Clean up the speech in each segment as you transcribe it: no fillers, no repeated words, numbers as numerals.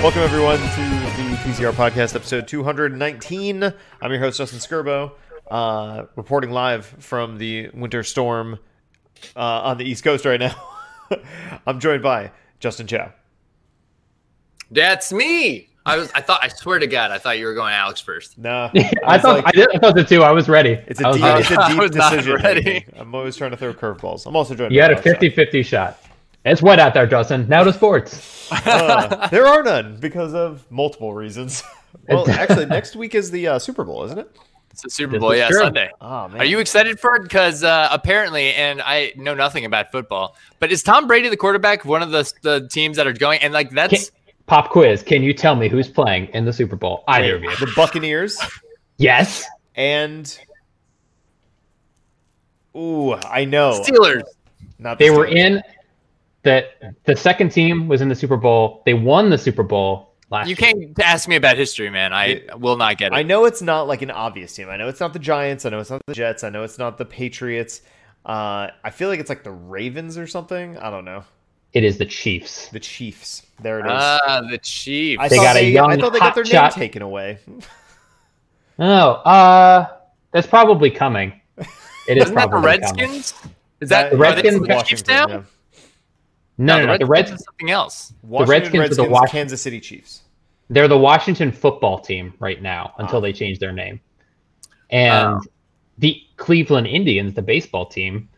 Welcome, everyone, to the PCR Podcast, episode 219. I'm your host, Justin Skirbo, reporting live from the winter storm on the East Coast right now. I'm joined by Justin Chow. That's me. I swear to God, I thought you were going Alex first. No. I thought so too. I was ready. It's a deep decision. Ready. I'm always trying to throw curveballs. I'm also joined by Alex. You had a 50-50 shot. It's wet out there, Justin. Now to sports. There are none because of multiple reasons. Well, actually, next week is the Super Bowl, isn't it? It's the Super Bowl, yeah, Sunday. Oh, man. Are you excited for it? Because apparently, and I know nothing about football, but is Tom Brady the quarterback of one of the teams that are going? And like that's pop quiz. Can you tell me who's playing in the Super Bowl? Either of you. The Buccaneers. Yes. And ooh, I know. Steelers. Not the Steelers. They were in. That the second team was in the Super Bowl. They won the Super Bowl last year. You can't ask me about history, man. I will not get it. I know it's not like an obvious team. I know it's not the Giants. I know it's not the Jets. I know it's not the Patriots. I feel like it's like the Ravens or something. I don't know. It is the Chiefs. The Chiefs. There it is. The Chiefs. I thought they got their name taken away. That's probably coming. It is probably coming. Isn't that the Redskins? Is that the Redskins? The Chiefs now? Yeah. No, the Redskins is something else. The Redskins are the Kansas City Chiefs. They're the Washington football team right now until they change their name. And the Cleveland Indians, the baseball team,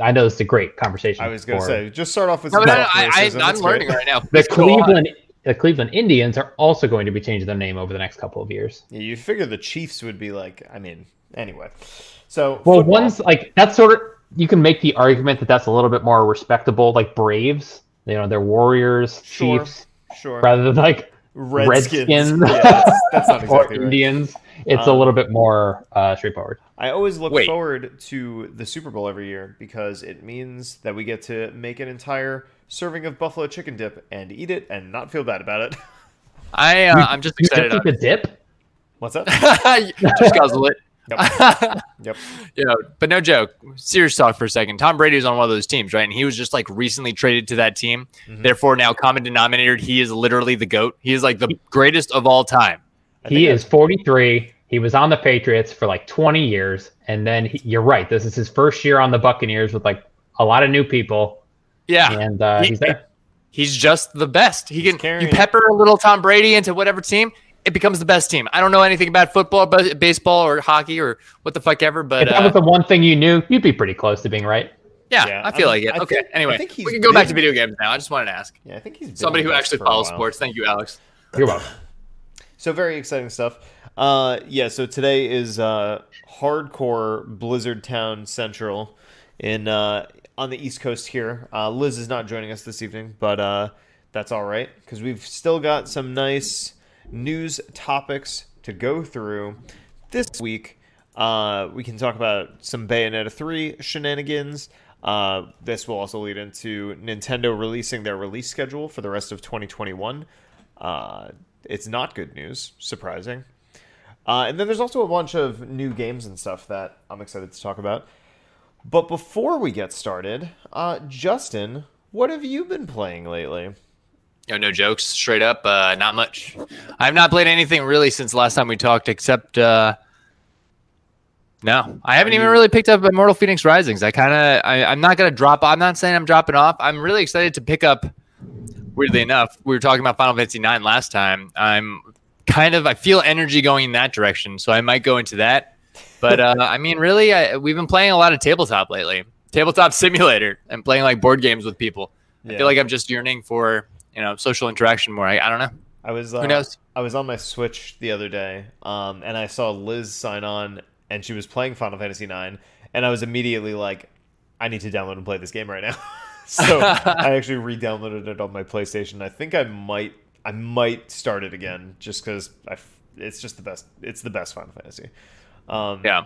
I know this is a great conversation. I was going to say, just start off with I'm learning right now. The Cleveland Indians are also going to be changing their name over the next couple of years. Yeah, you figure the Chiefs would be like, I mean, anyway. So, well, football. One's like that sort of. You can make the argument that that's a little bit more respectable, like Braves. You know, they're Warriors, Chiefs, sure. Rather than like Redskins. Yeah, that's not exactly or Indians. Right. It's a little bit more straightforward. I always look forward to the Super Bowl every year because it means that we get to make an entire serving of buffalo chicken dip and eat it and not feel bad about it. I'm just excited. You the dip? What's up? Just guzzle it. Yep. You know, but no joke. Serious talk for a second. Tom Brady was on one of those teams, right? And he was just like recently traded to that team. Mm-hmm. Therefore, now common denominator, he is literally the GOAT. He is like the greatest of all time. He is 43. He was on the Patriots for like 20 years, and then you're right. This is his first year on the Buccaneers with like a lot of new people. Yeah, and he's there. He's just the best. You pepper a little Tom Brady into whatever team. It becomes the best team. I don't know anything about football, baseball, or hockey, or what the fuck ever. But if that was the one thing you knew, you'd be pretty close to being right. Yeah, I feel like it. Okay, anyway, we can go back to video games now. I just wanted to ask. Yeah, I think he's somebody who actually follows sports. Thank you, Alex. You're welcome. So very exciting stuff. So today is hardcore Blizzard Town Central on the East Coast here. Liz is not joining us this evening, but that's all right because we've still got some nice news topics to go through this week. We can talk about some Bayonetta 3 shenanigans. This will also lead into Nintendo releasing their release schedule for the rest of 2021. It's not good news, surprising. And then there's also a bunch of new games and stuff that I'm excited to talk about. But before we get started, Justin, what have you been playing lately? No jokes, straight up, not much. I've not played anything really since last time we talked, except I haven't even really picked up Immortal Phoenix Risings. I'm not gonna drop. I'm not saying I'm dropping off. I'm really excited to pick up. Weirdly enough, we were talking about Final Fantasy IX last time. I feel energy going in that direction, so I might go into that. But we've been playing a lot of tabletop lately. Tabletop simulator and playing like board games with people. Yeah. I feel like I'm just yearning for, you know, social interaction more. I don't know. Who knows? I was on my Switch the other day, and I saw Liz sign on, and she was playing Final Fantasy IX, and I was immediately like, I need to download and play this game right now. So I actually re-downloaded it on my PlayStation. I think I might start it again just because it's just the best. It's the best Final Fantasy. Yeah.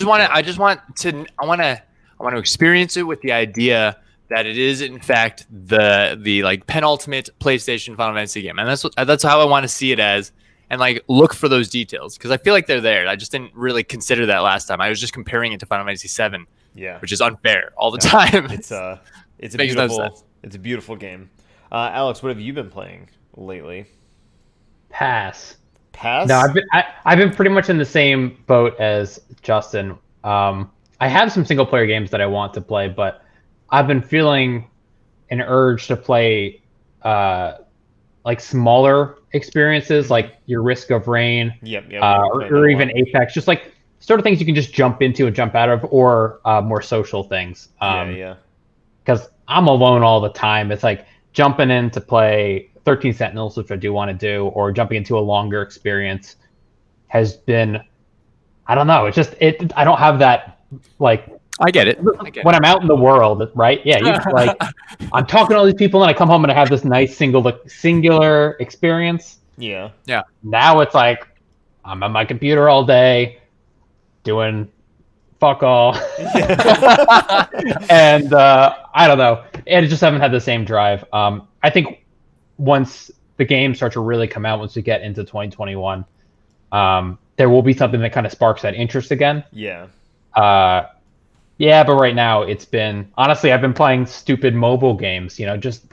I want to experience it with the idea that it is in fact the like penultimate PlayStation Final Fantasy game, and that's how I want to see it as, and like look for those details because I feel like they're there. I just didn't really consider that last time. I was just comparing it to Final Fantasy VII, which is unfair all the time. It's a beautiful game. Alex, what have you been playing? lately? Pass? No, I've been pretty much in the same boat as Justin. I have some single player games that I want to play, but I've been feeling an urge to play like smaller experiences, like your Risk of Rain, or even Apex, just like sort of things you can just jump into and jump out of, or more social things. Because I'm alone all the time. It's like jumping in to play 13 Sentinels, which I do want to do, or jumping into a longer experience has been, I don't know. It's just, I don't have that, like, I get it. When I'm out in the world, right? Yeah, you, like, I'm talking to all these people, and I come home and I have this nice singular experience. Yeah. Now it's like I'm on my computer all day doing fuck all, and I don't know. And I just haven't had the same drive. I think once the games start to really come out, once we get into 2021, there will be something that kind of sparks that interest again. Yeah, but right now it's been, honestly, I've been playing stupid mobile games, you know, just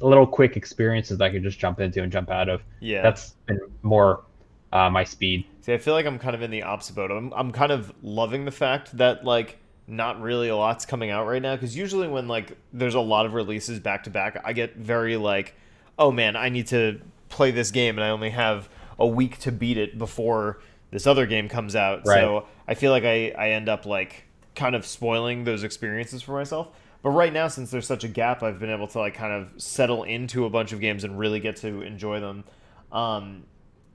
little quick experiences that I could just jump into and jump out of. Yeah, that's been more my speed. See, I feel like I'm kind of in the opposite boat. I'm kind of loving the fact that, like, not really a lot's coming out right now, because usually when, like, there's a lot of releases back to back, I get very like, oh man, I need to play this game and I only have a week to beat it before this other game comes out. Right. So I feel like I end up, like, kind of spoiling those experiences for myself. But right now, since there's such a gap, I've been able to, like, kind of settle into a bunch of games and really get to enjoy them.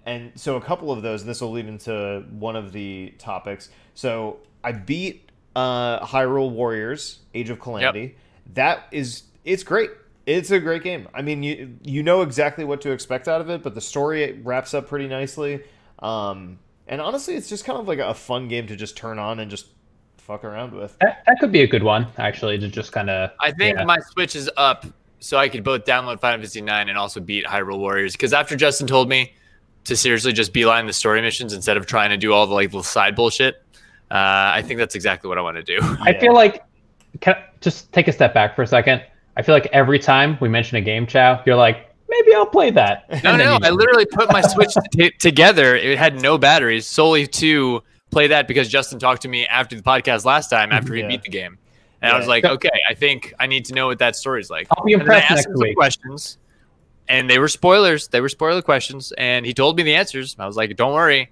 And so a couple of those, and this will lead into one of the topics. So I beat Hyrule Warriors, Age of Calamity. Yep. It's great. It's a great game. I mean, you know exactly what to expect out of it, but the story, it wraps up pretty nicely. And honestly, it's just kind of like a fun game to just turn on and just fuck around with. That could be a good one, actually, to just kind of... I think my Switch is up, so I could both download Final Fantasy IX and also beat Hyrule Warriors, because after Justin told me to seriously just beeline the story missions instead of trying to do all the, like, little side bullshit, I think that's exactly what I want to do. Yeah. I feel like... Can I just take a step back for a second? I feel like every time we mention a game, Chow, you're like, maybe I'll play that. No. I literally put my Switch together. It had no batteries, solely to... play that, because Justin talked to me after the podcast last time, after he beat the game, and I was like, okay, I think I need to know what that story's like. I'll be impressed. And I asked him some questions, and they were spoilers. They were spoiler questions, and he told me the answers. I was like, don't worry,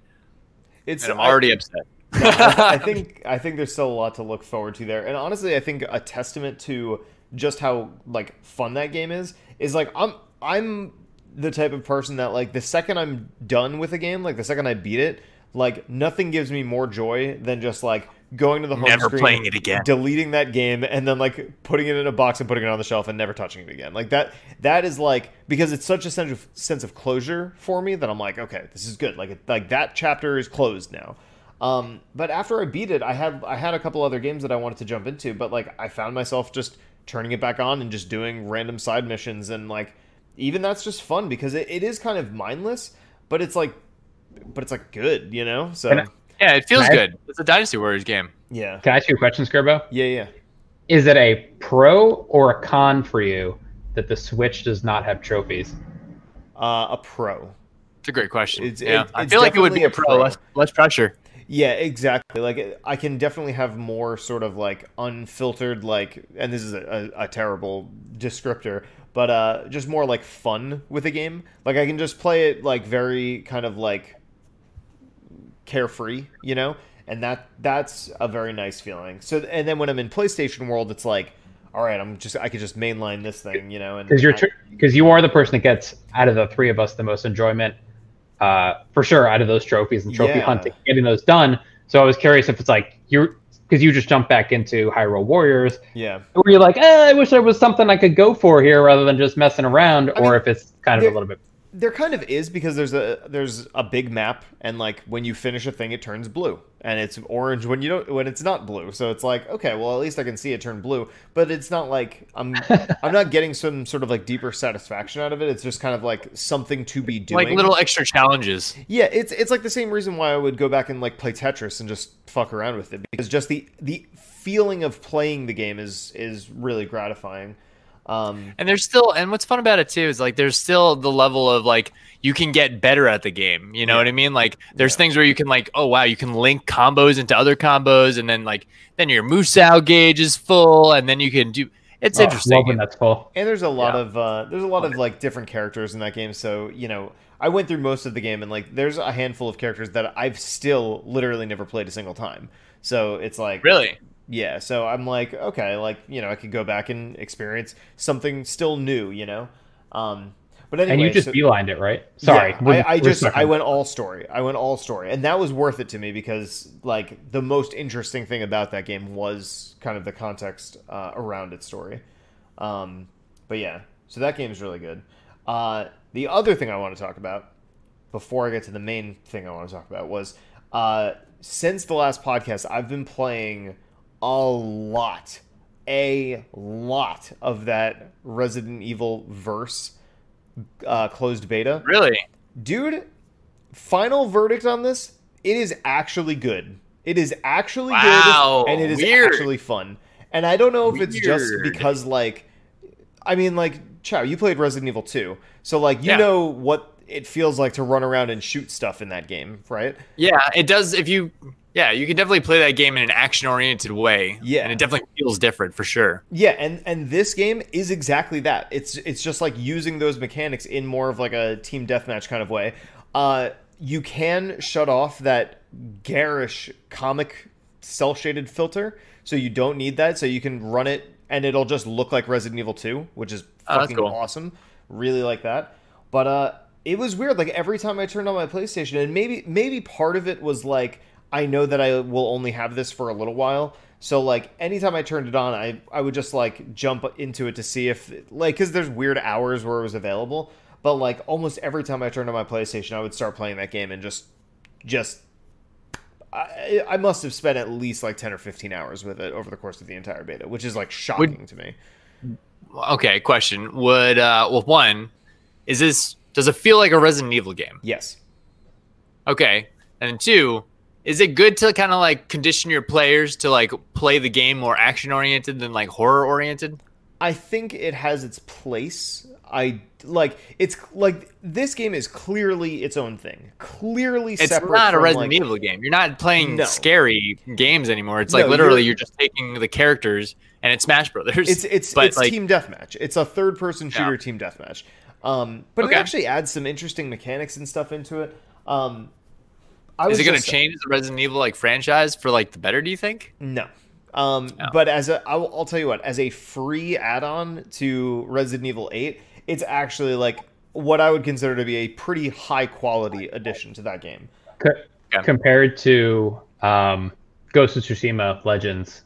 I'm already upset. No, I think there's still a lot to look forward to there, and honestly, I think a testament to just how, like, fun that game is like, I'm the type of person that, like, the second I'm done with a game, like the second I beat it, like, nothing gives me more joy than just, like, going to the home screen, playing it again, deleting that game, and then, like, putting it in a box and putting it on the shelf and never touching it again. Like, that is, like, because it's such a sense of closure for me that I'm like, okay, this is good. Like, that chapter is closed now. But after I beat it, I had a couple other games that I wanted to jump into, but, like, I found myself just turning it back on and just doing random side missions, and, like, even that's just fun because it is kind of mindless, but it's like, good, you know? So yeah, it feels good. It's a Dynasty Warriors game. Yeah. Can I ask you a question, Skirbo? Yeah. Is it a pro or a con for you that the Switch does not have trophies? A pro. It's a great question. I feel like it would be a pro. Less pressure. Yeah, exactly. Like, I can definitely have more sort of, like, unfiltered, like, and this is a terrible descriptor, but just more, like, fun with a game. Like, I can just play it, like, very kind of, like, carefree, you know, and that's a very nice feeling. So, and then when I'm in PlayStation world, it's like, all right, I could just mainline this thing, you know, and because you are the person that gets, out of the three of us, the most enjoyment for sure out of those trophies and trophy hunting, getting those done. So I was curious if it's like because you just jumped back into Hyrule Warriors, where you're like, I wish there was something I could go for here rather than just messing around, or if it's kind of a little bit. There kind of is, because there's a big map, and, like, when you finish a thing, it turns blue, and it's orange when it's not blue. So it's like, okay, well, at least I can see it turn blue, but it's not like I'm not getting some sort of, like, deeper satisfaction out of it. It's just kind of like something to be doing, like little extra challenges. Yeah, it's like the same reason why I would go back and, like, play Tetris and just fuck around with it, because just the feeling of playing the game is really gratifying. And there's still, and what's fun about it too is like there's still the level of like you can get better at the game. You know what I mean? Like there's things where you can like, oh wow, you can link combos into other combos, and then like then your Musou gauge is full, and then you can do. It's interesting. Love when that's full. And there's a lot of there's a lot of like different characters in that game. So you know, I went through most of the game, and like there's a handful of characters that I've still literally never played a single time. So it's like really. Yeah, so I'm like, okay, like, you know, I could go back and experience something still new, you know? But anyway, and you just beelined it, right? Sorry. Yeah, I went all story. I went all story. And that was worth it to me because, like, the most interesting thing about that game was kind of the context around its story. But yeah, so that game is really good. The other thing I want to talk about, before I get to the main thing I want to talk about, was since the last podcast, I've been playing a lot of that Resident Evil verse closed beta. Really? Dude, final verdict on this, it is actually good. It is actually good, and it is actually fun. And I don't know if it's just because, like, I mean, like, Chow, you played Resident Evil 2, so, like, you know what it feels like to run around and shoot stuff in that game, right? Yeah, it does if you... Yeah, you can definitely play that game in an action-oriented way. Yeah. And it definitely feels different for sure. Yeah, and this game is exactly that. It's just like using those mechanics in more of like a team deathmatch kind of way. You can shut off that garish comic cel-shaded filter, so you don't need that. So you can run it and it'll just look like Resident Evil 2, which is fucking awesome. Really like that. But it was weird. Like every time I turned on my PlayStation, and maybe part of it was like, I know that I will only have this for a little while. So, like, anytime I turned it on, I would just, like, jump into it to see if... Like, because there's weird hours where it was available. But, like, almost every time I turned on my PlayStation, I would start playing that game and just... I must have spent at least, like, 10 or 15 hours with it over the course of the entire beta, which is, like, shocking to me. Okay, question. Would... well, one, is this... Does it feel like a Resident Evil game? Yes. Okay. And two... Is it good to kind of like condition your players to like play the game more action oriented than like horror oriented? I think it has its place. It's like this game is clearly its own thing. Clearly, it's not a Resident Evil game. You're not playing scary games anymore. It's like literally you're just taking the characters and it's Smash Brothers. It's like, team deathmatch. It's a third person shooter team deathmatch. But it actually adds some interesting mechanics and stuff into it. Is it going to change the Resident Evil like franchise for like the better? Do you think? No, but I'll tell you what, as a free add-on to Resident Evil 8, it's actually like what I would consider to be a pretty high-quality addition to that game. Compared to Ghost of Tsushima Legends,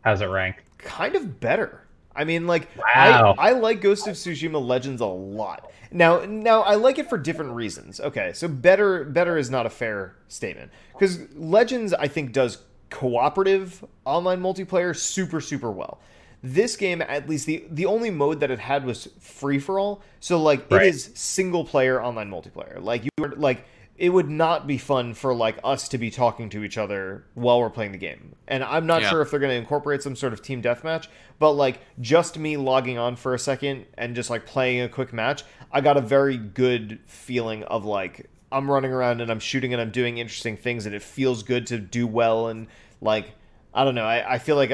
how's it rank? Kind of better. I mean, like I like Ghost of Tsushima Legends a lot. Now I like it for different reasons. Okay, so better is not a fair statement because Legends I think does cooperative online multiplayer super super well. This game, at least the only mode that it had was free for all, so like it is single player online multiplayer. Like you were like it would not be fun for like us to be talking to each other while we're playing the game. And I'm not sure if they're going to incorporate some sort of team deathmatch, but like just me logging on for a second and just like playing a quick match, I got a very good feeling of like I'm running around and I'm shooting and I'm doing interesting things and it feels good to do well. And like, I don't know. I feel like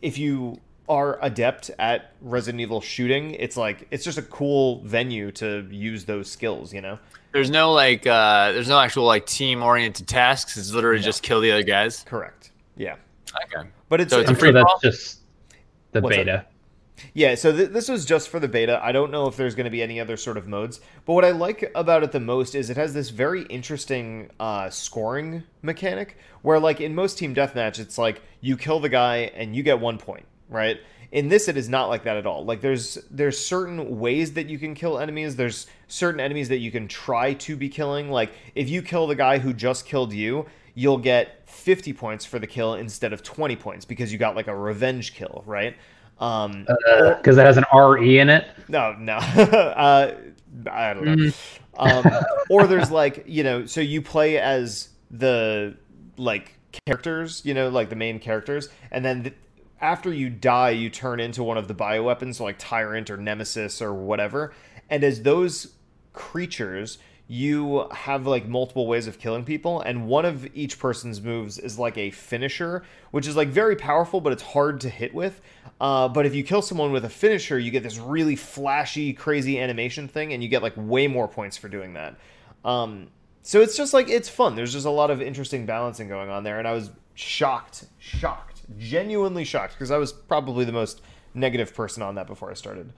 if you are adept at Resident Evil shooting, it's like it's just a cool venue to use those skills, you know? There's no like there's no actual like team oriented tasks. It's literally just kill the other guys. Correct. Yeah. Okay. But it's I'm sure that's just the beta. Yeah, so this was just for the beta. I don't know if there's going to be any other sort of modes. But what I like about it the most is it has this very interesting scoring mechanic where like in most team deathmatch it's like you kill the guy and you get 1 point. Right? In this, it is not like that at all. Like, there's certain ways that you can kill enemies. There's certain enemies that you can try to be killing. Like, if you kill the guy who just killed you, you'll get 50 points for the kill instead of 20 points because you got, like, a revenge kill, right? Because it has an RE in it? No. I don't know. Or there's, like, you know, so you play as the, like, characters, you know, like the main characters, and then... after you die, you turn into one of the bioweapons, so like Tyrant or Nemesis or whatever. And as those creatures, you have like multiple ways of killing people, and one of each person's moves is like a finisher, which is like very powerful, but it's hard to hit with. But if you kill someone with a finisher, you get this really flashy, crazy animation thing, and you get like way more points for doing that. So it's just like, it's fun. There's just a lot of interesting balancing going on there, and I was shocked, genuinely shocked, because I was probably the most negative person on that before I started.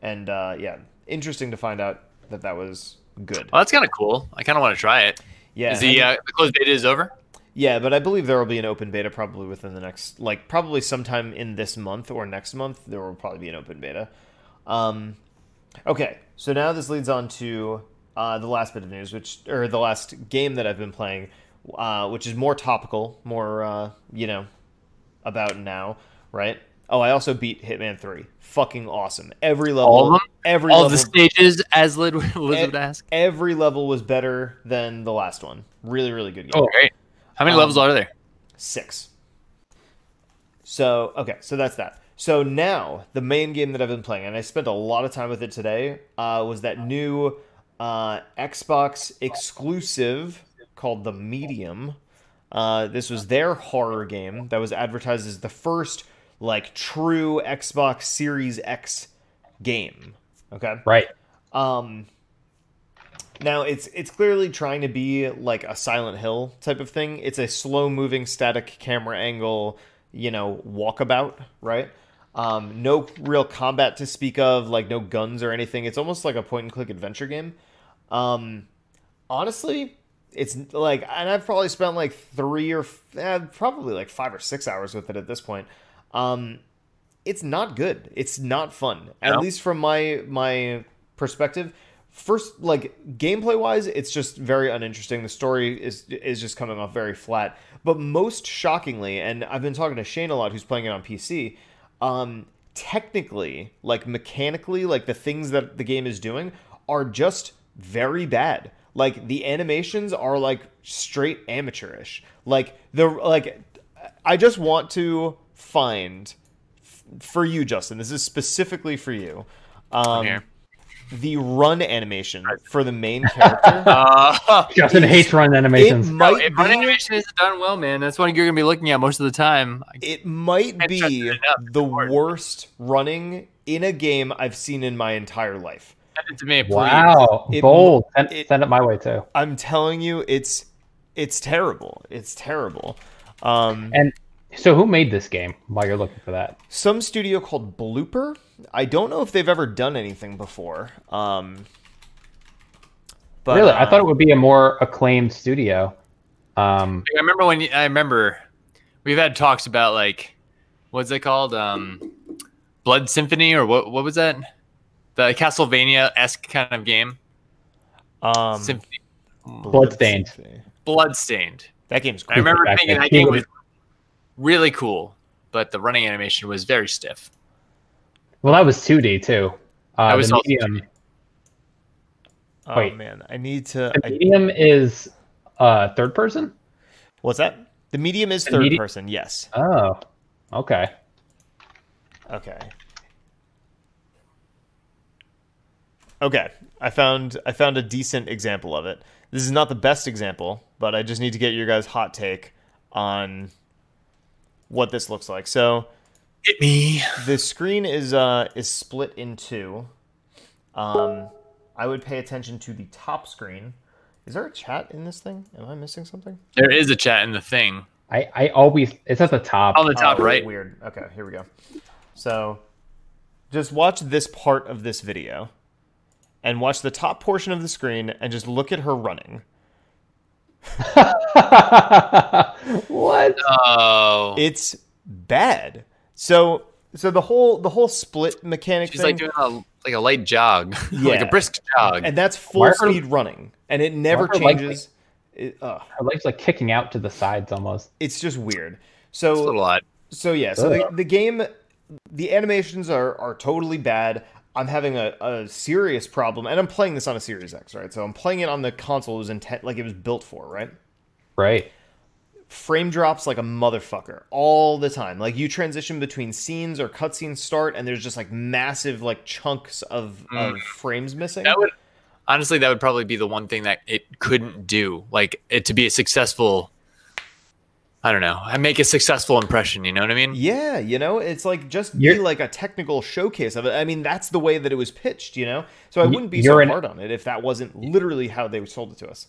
Yeah, interesting to find out that was good. Well, that's kind of cool. I kind of want to try it. Yeah. Is the closed beta is over? Yeah, but I believe there will be an open beta probably within the next, like probably sometime in this month or next month, there will probably be an open beta. Okay, so now this leads on to the last bit of news, or the last game that I've been playing, which is more topical, more, about now, right? Oh, I also beat Hitman 3. Fucking awesome. Every level. All of them? Every all level, the stages, as Lizard would ask? Every level was better than the last one. Really, really good game. Oh, great. How many levels are there? 6. So, okay. So that's that. So now, the main game that I've been playing, and I spent a lot of time with it today, was that new Xbox exclusive called The Medium. This was their horror game that was advertised as the first like true Xbox Series X game. Okay. Right. Now it's clearly trying to be like a Silent Hill type of thing. It's a slow moving static camera angle, walkabout, right? No real combat to speak of, like no guns or anything. It's almost like a point and click adventure game. Honestly, it's like, and I've probably spent like 5 or 6 hours with it at this point. It's not good. It's not fun. At least from my perspective. First, like gameplay wise, it's just very uninteresting. The story is just coming off very flat. But most shockingly, and I've been talking to Shane a lot, who's playing it on PC. Technically, like mechanically, like the things that the game is doing are just very bad. Like the animations are like straight amateurish. Like I just want to find, for you, Justin, this is specifically for you, the run animation for the main character. Justin hates run animations. Run animation isn't done well, man. That's what you're going to be looking at most of the time. It might be the worst running in a game I've seen in my entire life. Send it to me, please. Wow, bold. Send it my way, too. I'm telling you, it's terrible. It's terrible. So who made this game while you're looking for that? Some studio called Blooper. I don't know if they've ever done anything before. But really? I thought it would be a more acclaimed studio. I remember we've had talks about like, what's it called? Blood Symphony, or what was that? The Castlevania-esque kind of game. Symphony. Bloodstained. That game's cool. I remember thinking that game was really cool, but the running animation was very stiff. Well, that was 2D too. That was the Medium. Oh, wait, man, I need to. The Medium is third person. What's that? The Medium is third person. Yes. Oh, okay. Okay. Okay, I found a decent example of it. This is not the best example, but I just need to get your guys' hot take on what this looks like. So hit me. The screen is split in two. I would pay attention to the top screen. Is there a chat in this thing? Am I missing something? There is a chat in the thing. I always, it's at the top. On the top, right? Weird. Okay, here we go. So just watch this part of this video and watch the top portion of the screen and just look at her running. What? Oh. It's bad. So the whole split mechanic. She's thing, like doing a light jog, yeah. Like a brisk jog, and that's full speed running, and it never changes. Her legs like kicking out to the sides almost. It's just weird. So it's a little odd. So yeah. So the game, the animations are totally bad. I'm having a serious problem, and I'm playing this on a Series X, right? So I'm playing it on the console it was built for, right? Right. frame drops like a motherfucker all the time. Like, you transition between scenes or cutscenes start, and there's just like massive like chunks of frames missing. Honestly, that would probably be the one thing that it couldn't do. Like, it to be a successful, I don't know, I make a successful impression, you know what I mean? Yeah, you know, it's like just be like a technical showcase of it. I mean, that's the way that it was pitched, you know? So I wouldn't be so hard on it if that wasn't literally how they sold it to us.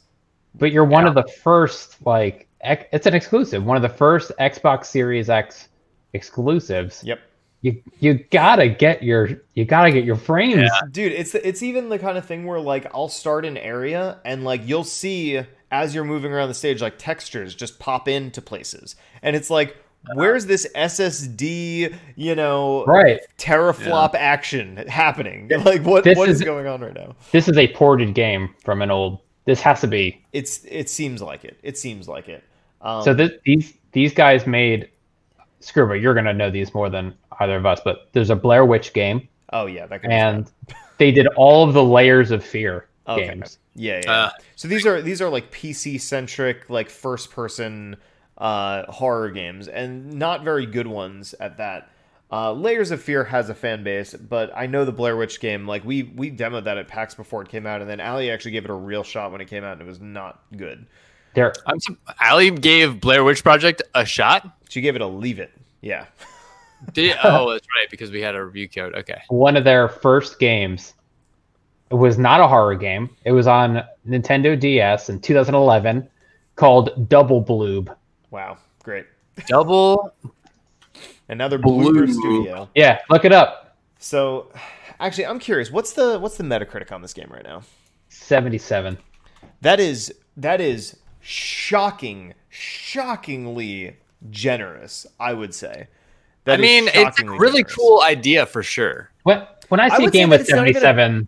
But you're one of the first, like, it's an exclusive, one of the first Xbox Series X exclusives. Yep. You gotta get your frames. Yeah. Dude, it's even the kind of thing where, like, I'll start an area and, like, you'll see as you're moving around the stage, like, textures just pop into places. And it's like, where's this SSD, you know, teraflop action happening? Like, what is going on right now? This is a ported game from an old... This has to be... It seems like it. It seems like it. So these guys made... Skirbo, you're going to know these more than either of us, but there's a Blair Witch game. Oh, yeah. That could and they did all of the Layers of Fear games. Yeah, yeah. So these are like PC-centric, like first-person horror games, and not very good ones at that. Layers of Fear has a fan base, but I know the Blair Witch game, like, we demoed that at PAX before it came out, and then Ali actually gave it a real shot when it came out, and it was not good. Ali gave Blair Witch Project a shot? She gave it a leave it. Yeah. Oh, that's right, because we had a review code. Okay. One of their first games was not a horror game. It was on Nintendo DS in 2011 called Double Bloob. Wow, great. Double... Another Bloober studio. Yeah, look it up. So, actually, I'm curious. What's the Metacritic on this game right now? 77. That is shockingly generous, I would say. I mean, it's a really cool idea for sure. When I see a game with 77,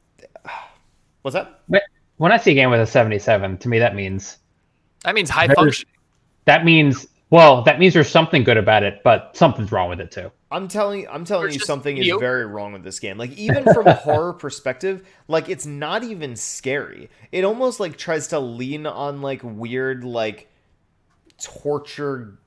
what's that? When I see a game with a 77, to me that means high function. That means there's something good about it, but something's wrong with it too. I'm telling you, something is very wrong with this game. Like, even from a horror perspective, like, it's not even scary. It almost like tries to lean on like weird, like, torture,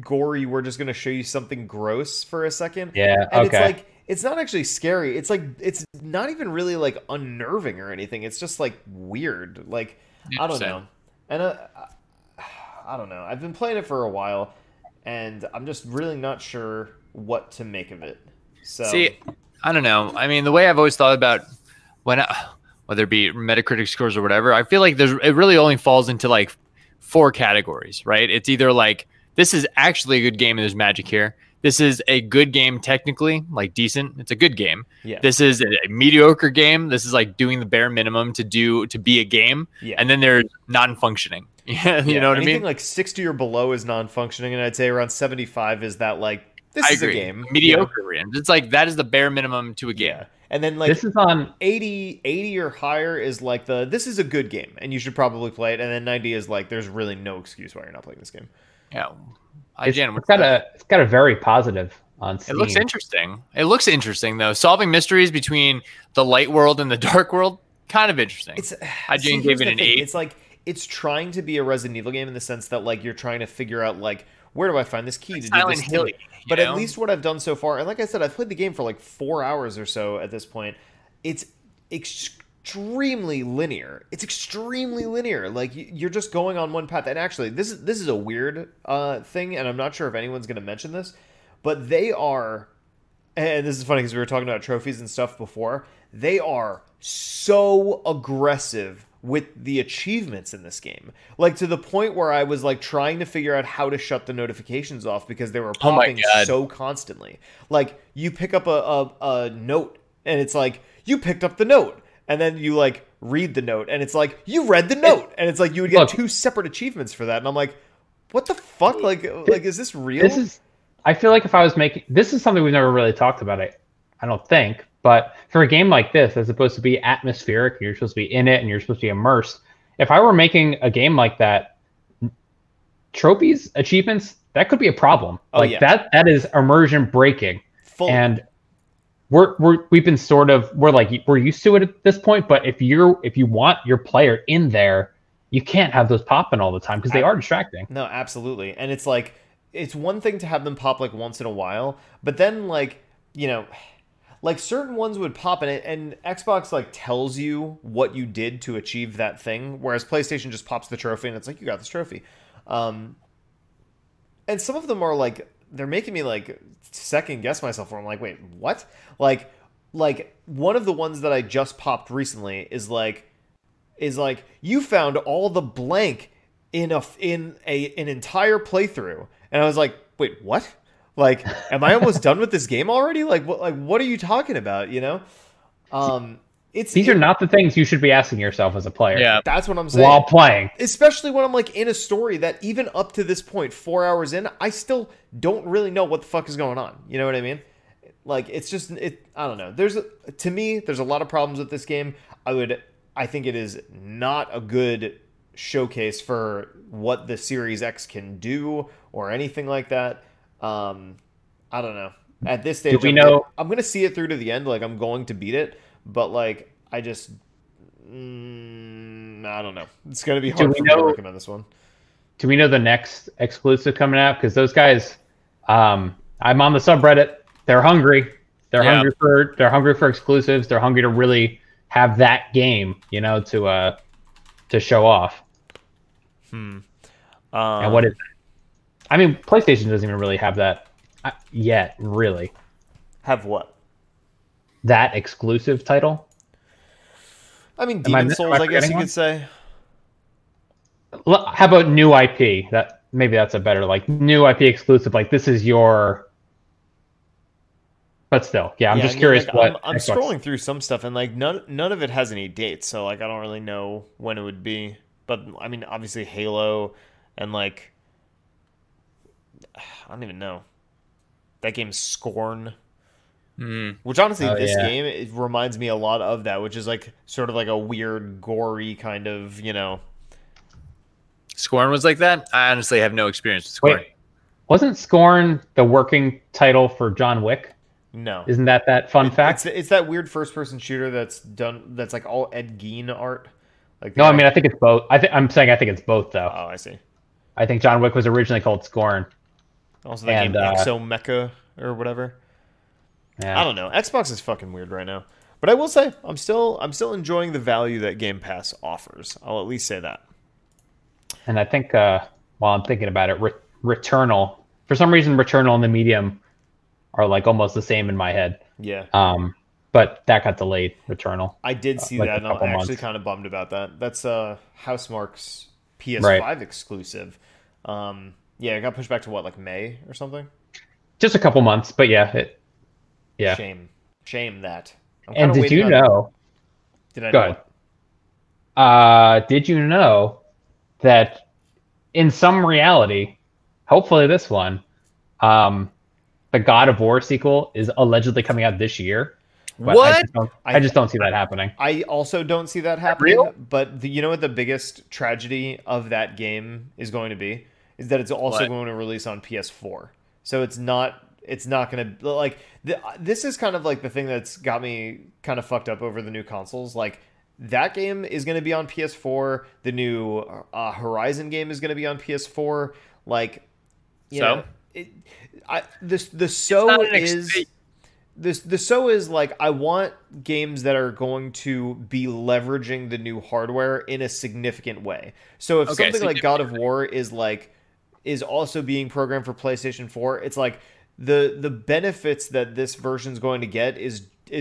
gory. We're just gonna show you something gross for a second. Yeah. And okay. It's like, it's not actually scary. It's like, it's not even really like unnerving or anything. It's just like weird. Like, I don't know. And I don't know. I've been playing it for a while, and I'm just really not sure what to make of it. So, see, I don't know. I mean, the way I've always thought about whether it be Metacritic scores or whatever, I feel like it really only falls into like four categories, right? It's either like, this is actually a good game and there's magic here. This is a good game technically, like decent. It's a good game. Yeah. This is a mediocre game. This is like doing the bare minimum to be a game. Yeah. And then there's non-functioning. Yeah, you know what I mean? Anything like 60 or below is non-functioning, and I'd say around 75 is that, like, this is a game. Mediocre. Yeah. It's like, that is the bare minimum to a game. Yeah. And then, like, this is on 80 or higher is, like, this is a good game, and you should probably play it. And then 90 is, like, there's really no excuse why you're not playing this game. Yeah. It's got a very positive on Steam. It looks interesting. It looks interesting, though. Solving mysteries between the light world and the dark world, kind of interesting. I gave it an 8. It's like... It's trying to be a Resident Evil game in the sense that, like, you're trying to figure out, like, where do I find this key to do this thing? But at least what I've done so far, and like I said, I've played the game for like 4 hours or so at this point. It's extremely linear. Like, you're just going on one path. And actually, this is a weird thing, and I'm not sure if anyone's going to mention this, but they are, and this is funny because we were talking about trophies and stuff before, they are so aggressive with the achievements in this game, like, to the point where I was like trying to figure out how to shut the notifications off because they were popping so constantly. Like, you pick up a note and it's like, you picked up the note, and then you like read the note and it's like, you read the note, and it's like you would get two separate achievements for that, and I'm like, what the fuck? Like is this real? I feel like if I was making this is something we've never really talked about. I don't think. But for a game like this, as opposed to be atmospheric, you're supposed to be in it and you're supposed to be immersed. If I were making a game like that, trophies, achievements, that could be a problem. Oh, like, yeah. That is immersion breaking. Full. And we're used to it at this point. But if you want your player in there you can't have those popping all the time because they are distracting. No, absolutely. And it's like, it's one thing to have them pop like once in a while, but then like, you know, like certain ones would pop in it, and Xbox like tells you what you did to achieve that thing, whereas PlayStation just pops the trophy and it's like, you got this trophy. And some of them are like, they're making me like second guess myself where I'm like, wait, what? Like one of the ones that I just popped recently is like you found all the blank in an entire playthrough. And I was like, wait, what? Like, am I almost done with this game already? Like, what are you talking about? You know, these are not the things you should be asking yourself as a player. Yeah, that's what I'm saying. While playing, especially when I'm like in a story that even up to this point, 4 hours in, I still don't really know what the fuck is going on. You know what I mean? Like, it's just, I don't know. To me, there's a lot of problems with this game. I think it is not a good showcase for what the Series X can do or anything like that. I don't know. At this stage, I'm going to see it through to the end. Like, I'm going to beat it. But, like, I just... I don't know. It's going to be hard for me to recommend this one. Do we know the next exclusive coming out? Because those guys... I'm on the subreddit. They're hungry. They're hungry for exclusives. They're hungry to really have that game, you know, to show off. And what is that? I mean, PlayStation doesn't even really have that yet, really. Have what? That exclusive title? I mean, Demon's Souls, I guess you could say. How about new IP? Maybe that's a better, like, new IP exclusive. Like, this is your... But still, yeah, I'm just curious. Like, I'm scrolling through some stuff, and like none of it has any dates, so like I don't really know when it would be. But I mean, obviously Halo, and like I don't even know that game Scorn, which honestly game it reminds me a lot of that, which is like sort of like a weird, gory kind of, you know. Scorn was like that. I honestly have no experience with Scorn. Wait, wasn't Scorn the working title for John Wick? No, isn't that fun fact? It's that weird first-person shooter that's like all Ed Gein art. Like, no, I mean I think it's both. I think it's both though. Oh, I see. I think John Wick was originally called Scorn. Also, that game Exomecha or whatever. Yeah. I don't know. Xbox is fucking weird right now, but I will say I'm still enjoying the value that Game Pass offers. I'll at least say that. And I think while I'm thinking about it, Returnal. For some reason, Returnal and The Medium are like almost the same in my head. Yeah. But that got delayed, Returnal. I did see that, and I'm actually kind of bummed about that. That's Housemarque's PS5 exclusive. It got pushed back to what, like May or something? Just a couple months, but yeah. Shame that. And did you know... Did I know what? Did you know that in some reality, hopefully this one... The God of War sequel is allegedly coming out this year. What? I just don't see that happening. I also don't see that happening. Real? But you know what the biggest tragedy of that game is going to be? Is that it's also going to release on PS4. So it's not going to... like this is kind of like the thing that's got me kind of fucked up over the new consoles. Like that game is going to be on PS4. The new Horizon game is going to be on PS4. Like, you know... The so is like I want games that are going to be leveraging the new hardware in a significant way. So if something like God of War is also being programmed for PlayStation 4, it's like the benefits that this version's going to get is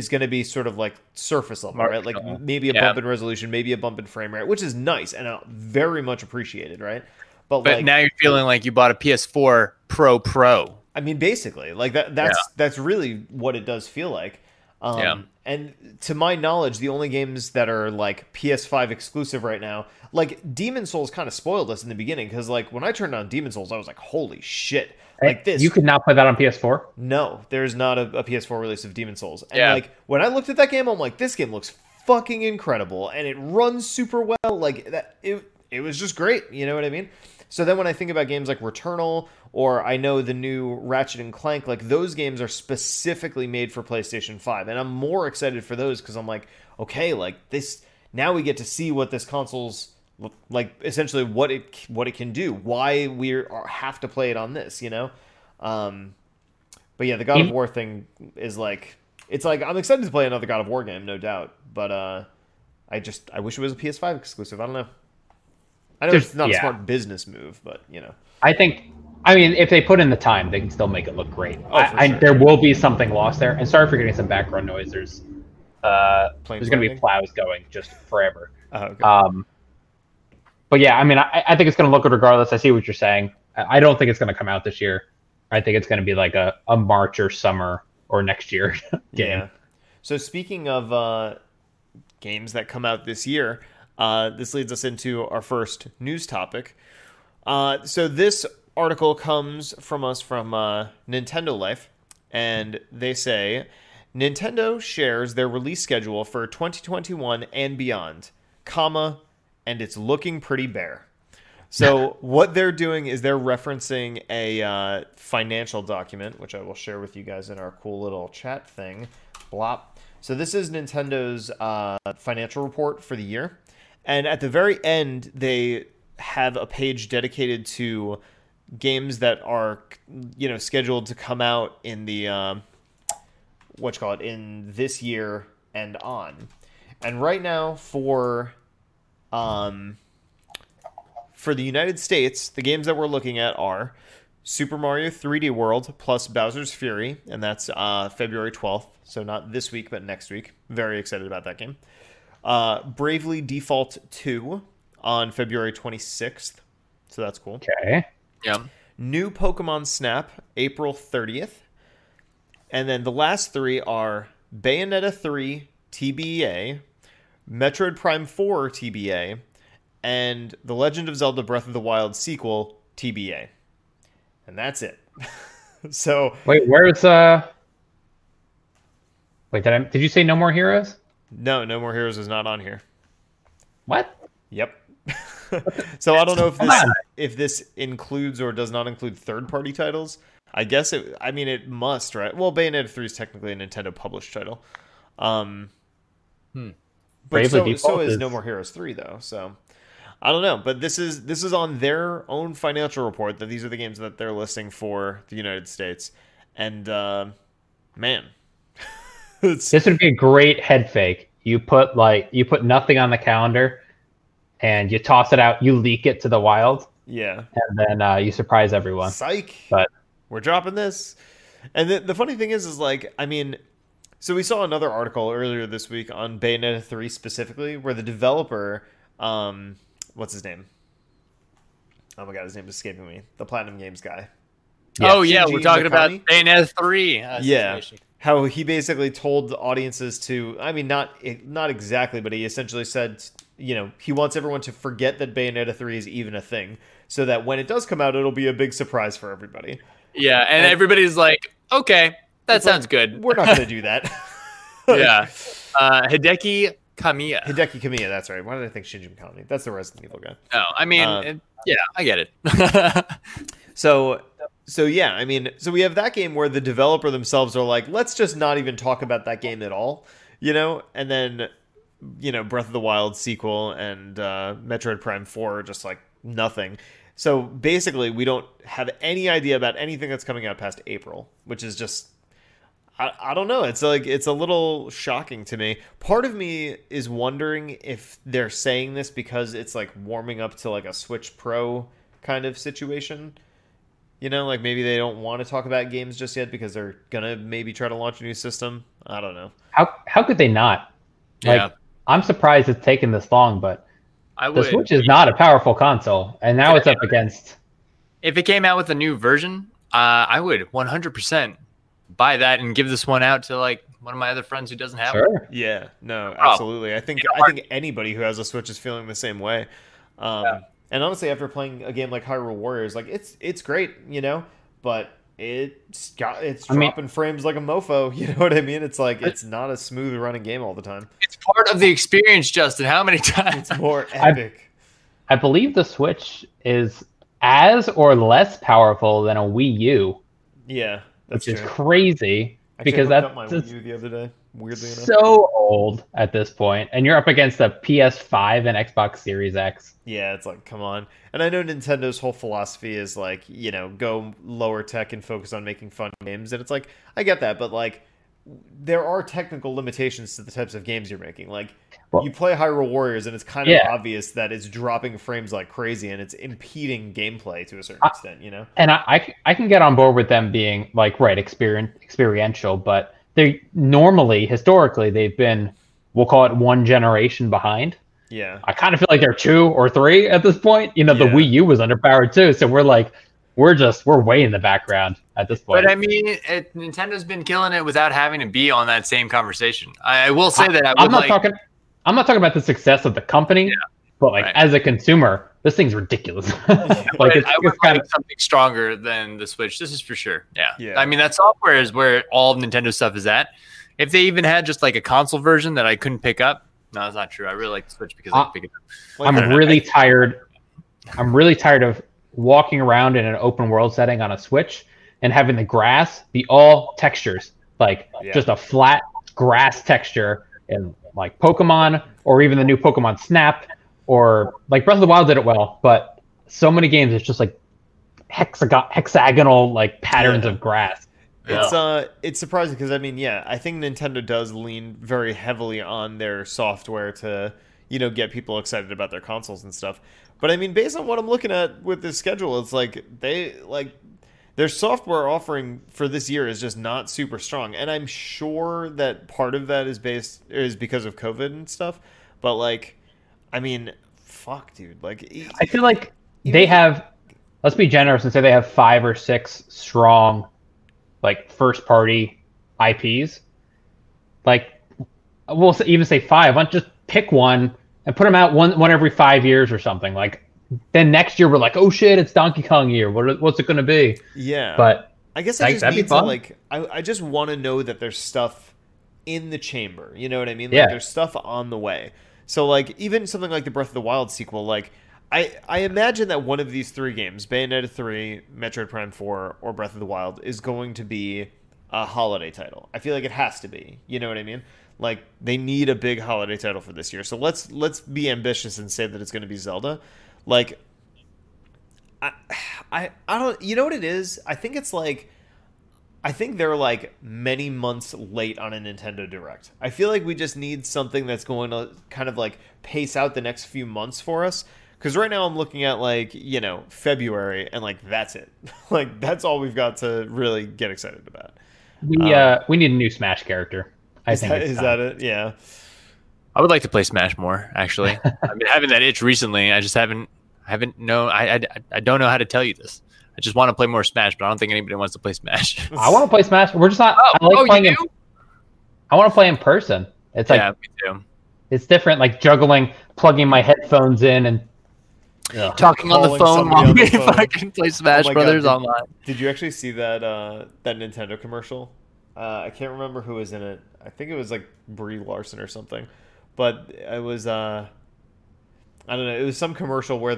going to be sort of like surface level, right? Like maybe a bump in resolution, maybe a bump in frame rate, which is nice and very much appreciated, right? But like, now you're feeling like you bought a PS4 Pro. I mean, basically, like that's really what it does feel like. And to my knowledge, the only games that are like PS5 exclusive right now, like Demon's Souls kind of spoiled us in the beginning, because like when I turned on Demon's Souls, I was like, holy shit. Like this. You could not play that on PS4? No, there's not a PS4 release of Demon's Souls. And like when I looked at that game, I'm like, this game looks fucking incredible and it runs super well. Like that it was just great, you know what I mean? So then when I think about games like Returnal, or I know the new Ratchet and Clank, like those games are specifically made for PlayStation 5. And I'm more excited for those because I'm like, okay, like this, now we get to see what this console's like essentially what it can do, why we have to play it on this, you know. But yeah, the God of War thing is like, it's like I'm excited to play another God of War game, no doubt, but I wish it was a PS5 exclusive. I don't know. I know it's not a smart business move, but you know. I mean, if they put in the time, they can still make it look great. Oh, sure. There will be something lost there. And sorry for getting some background noise. There's going to be plows going just forever. Oh, okay. But yeah, I mean, I think it's going to look good regardless. I see what you're saying. I don't think it's going to come out this year. I think it's going to be like a March or summer or next year game. Yeah. So speaking of games that come out this year, this leads us into our first news topic. So this article comes from us from Nintendo Life, and they say, Nintendo shares their release schedule for 2021 and beyond, and it's looking pretty bare. So what they're doing is they're referencing a financial document, which I will share with you guys in our cool little chat thing. Blop. So this is Nintendo's financial report for the year. And at the very end, they have a page dedicated to games that are, you know, scheduled to come out in the, in this year and on. And right now for the United States, the games that we're looking at are Super Mario 3D World plus Bowser's Fury, and that's February 12th, so not this week, but next week. Very excited about that game. Bravely Default 2 on February 26th, so that's cool. Okay. Yeah. New Pokemon Snap, April 30th. And then the last three are Bayonetta 3 TBA, Metroid Prime 4 TBA, and The Legend of Zelda Breath of the Wild sequel TBA. And that's it. So wait, where's wait, did you say No More Heroes? No, No More Heroes is not on here. What? Yep. So I don't know if this includes or does not include third-party titles. I guess it. I mean, it must, right? Well, Bayonetta 3 is technically a Nintendo published title. But so is No More Heroes 3, though. So I don't know. But this is on their own financial report that these are the games that they're listing for the United States. And man, this would be a great head fake. You put nothing on the calendar. And you toss it out, you leak it to the wild. Yeah. And then you surprise everyone. Psych. But we're dropping this. And the funny thing is like, I mean, so we saw another article earlier this week on Bayonetta 3 specifically, where the developer, what's his name? Oh my God, his name is escaping me. The Platinum Games guy. Yeah. Oh yeah, we're talking about Bayonetta 3. Yeah. How he basically told the audiences to, I mean, not exactly, but he essentially said, you know, he wants everyone to forget that Bayonetta 3 is even a thing, so that when it does come out, it'll be a big surprise for everybody. Yeah, and everybody's like, okay, that sounds good. We're not going to do that. Yeah. Hideki Kamiya, that's right. Why did I think Shinji Mikami? That's the Resident Evil guy. Oh, I mean, yeah, I get it. So yeah, I mean, so we have that game where the developer themselves are like, let's just not even talk about that game at all, you know? And then, you know, Breath of the Wild sequel and Metroid Prime 4 are just like nothing. So basically, we don't have any idea about anything that's coming out past April, which is just, I don't know. It's like, it's a little shocking to me. Part of me is wondering if they're saying this because it's like warming up to like a Switch Pro kind of situation. You know, like maybe they don't want to talk about games just yet because they're going to maybe try to launch a new system. I don't know. How could they not? Like, yeah. I'm surprised it's taken this long, but the Switch is not a powerful console, and now it's up against. If it came out with a new version, I would 100% buy that and give this one out to like one of my other friends who doesn't have one. Yeah, no, absolutely. I think anybody who has a Switch is feeling the same way. And honestly, after playing a game like Hyrule Warriors, like it's great, you know, but it's dropping frames like a mofo, you know what I mean? It's like it's not a smooth running game all the time. It's part of the experience, Justin. How many times? It's more epic. I believe the Switch is as or less powerful than a Wii U. Yeah, that's true. Is crazy. Actually, because I looked up my Wii U the other day. weirdly enough. So old at this point. And you're up against a PS5 and Xbox Series X. Yeah, it's like, come on. And I know Nintendo's whole philosophy is like, you know, go lower tech and focus on making fun games. And it's like, I get that, but like, there are technical limitations to the types of games you're making. Like, well, you play Hyrule Warriors, and it's kind of obvious that it's dropping frames like crazy, and it's impeding gameplay to a certain extent, you know? And I can get on board with them being, like, right, experiential, but they normally, historically, they've been, we'll call it one generation behind. Yeah. I kind of feel like they're two or three at this point. You know, the Wii U was underpowered, too, so we're like... We're way in the background at this point. But I mean, Nintendo's been killing it without having to be on that same conversation. I will say that I'm not talking about the success of the company, but like as a consumer, this thing's ridiculous. Like I would like something stronger than the Switch. This is for sure. Yeah. I mean, that software is where all of Nintendo stuff is at. If they even had just like a console version that I couldn't pick up, no, that's not true. I really like the Switch because I can pick it up. Like, I'm really tired of walking around in an open world setting on a Switch and having the grass be all textures, like just a flat grass texture in like Pokemon, or even the new Pokemon Snap, or like Breath of the Wild did it well, but so many games it's just like hexagonal like patterns of grass. It's surprising because I mean, I think Nintendo does lean very heavily on their software to, you know, get people excited about their consoles and stuff. But I mean, based on what I'm looking at with this schedule, it's like they their software offering for this year is just not super strong. And I'm sure that part of that is because of COVID and stuff. But like, I mean, fuck, dude. Like, I feel like they have, let's be generous and say they have 5 or 6 strong, like first party IPs. Like, we'll even say 5. Just pick one and put them out one every 5 years or something. Like, then next year we're like, oh shit, it's Donkey Kong year. What's it going to be? Yeah. But I guess I just need to, like, I just want to know that there's stuff in the chamber. You know what I mean? Like, there's stuff on the way. So like, even something like the Breath of the Wild sequel, like I imagine that one of these 3 games, Bayonetta 3, Metroid Prime 4, or Breath of the Wild, is going to be a holiday title. I feel like it has to be. You know what I mean? Like, they need a big holiday title for this year. So let's be ambitious and say that it's going to be Zelda. Like, I don't... You know what it is? I think it's like... I think they're like many months late on a Nintendo Direct. I feel like we just need something that's going to kind of like pace out the next few months for us. Because right now I'm looking at like, you know, February, and like, that's it. Like, that's all we've got to really get excited about. We need a new Smash character. I think is that it? Yeah. I would like to play Smash more, actually. I've been having that itch recently. I just haven't known. I don't know how to tell you this. I just want to play more Smash, but I don't think anybody wants to play Smash. I want to play Smash. We're just not. I want to play in person. It's like, me too. It's different, like juggling, plugging my headphones in, and talking on the phone while we fucking play Smash Brothers online. Did you actually see that that Nintendo commercial? I can't remember who was in it. I think it was like Brie Larson or something, but it was I don't know. It was some commercial where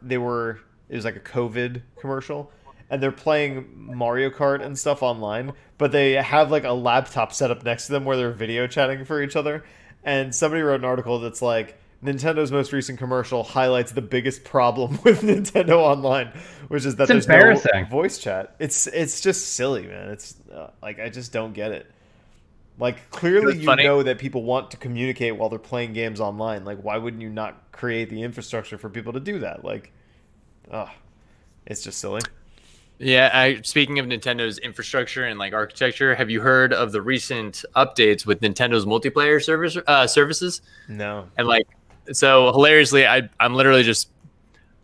it was like a COVID commercial, and they're playing Mario Kart and stuff online, but they have like a laptop set up next to them where they're video chatting for each other. And somebody wrote an article that's like, Nintendo's most recent commercial highlights the biggest problem with Nintendo Online, which is that there's no voice chat. It's just silly, man. It's like, I just don't get it. Like, clearly you know that people want to communicate while they're playing games online. Like, why wouldn't you not create the infrastructure for people to do that? Like, it's just silly. Yeah, speaking of Nintendo's infrastructure and like architecture, have you heard of the recent updates with Nintendo's multiplayer services? No. And like, so hilariously, I'm literally just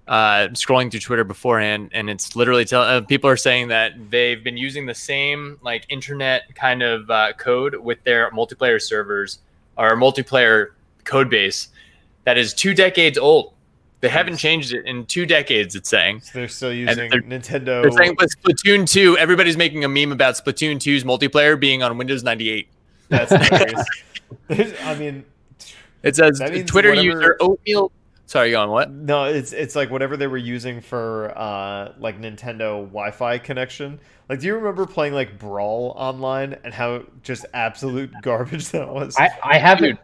scrolling through Twitter beforehand, and it's literally people are saying that they've been using the same like internet kind of code with their multiplayer servers or multiplayer code base that is 2 decades old. They haven't changed it in 2 decades, it's saying. So they're still using Nintendo. They're saying with Splatoon 2, everybody's making a meme about Splatoon 2's multiplayer being on Windows 98. That's hilarious. I mean... It says Twitter user Oatmeal Sorry, go on. What? No, it's like whatever they were using for like Nintendo Wi-Fi connection. Like, do you remember playing like Brawl online and how just absolute garbage that was? I have it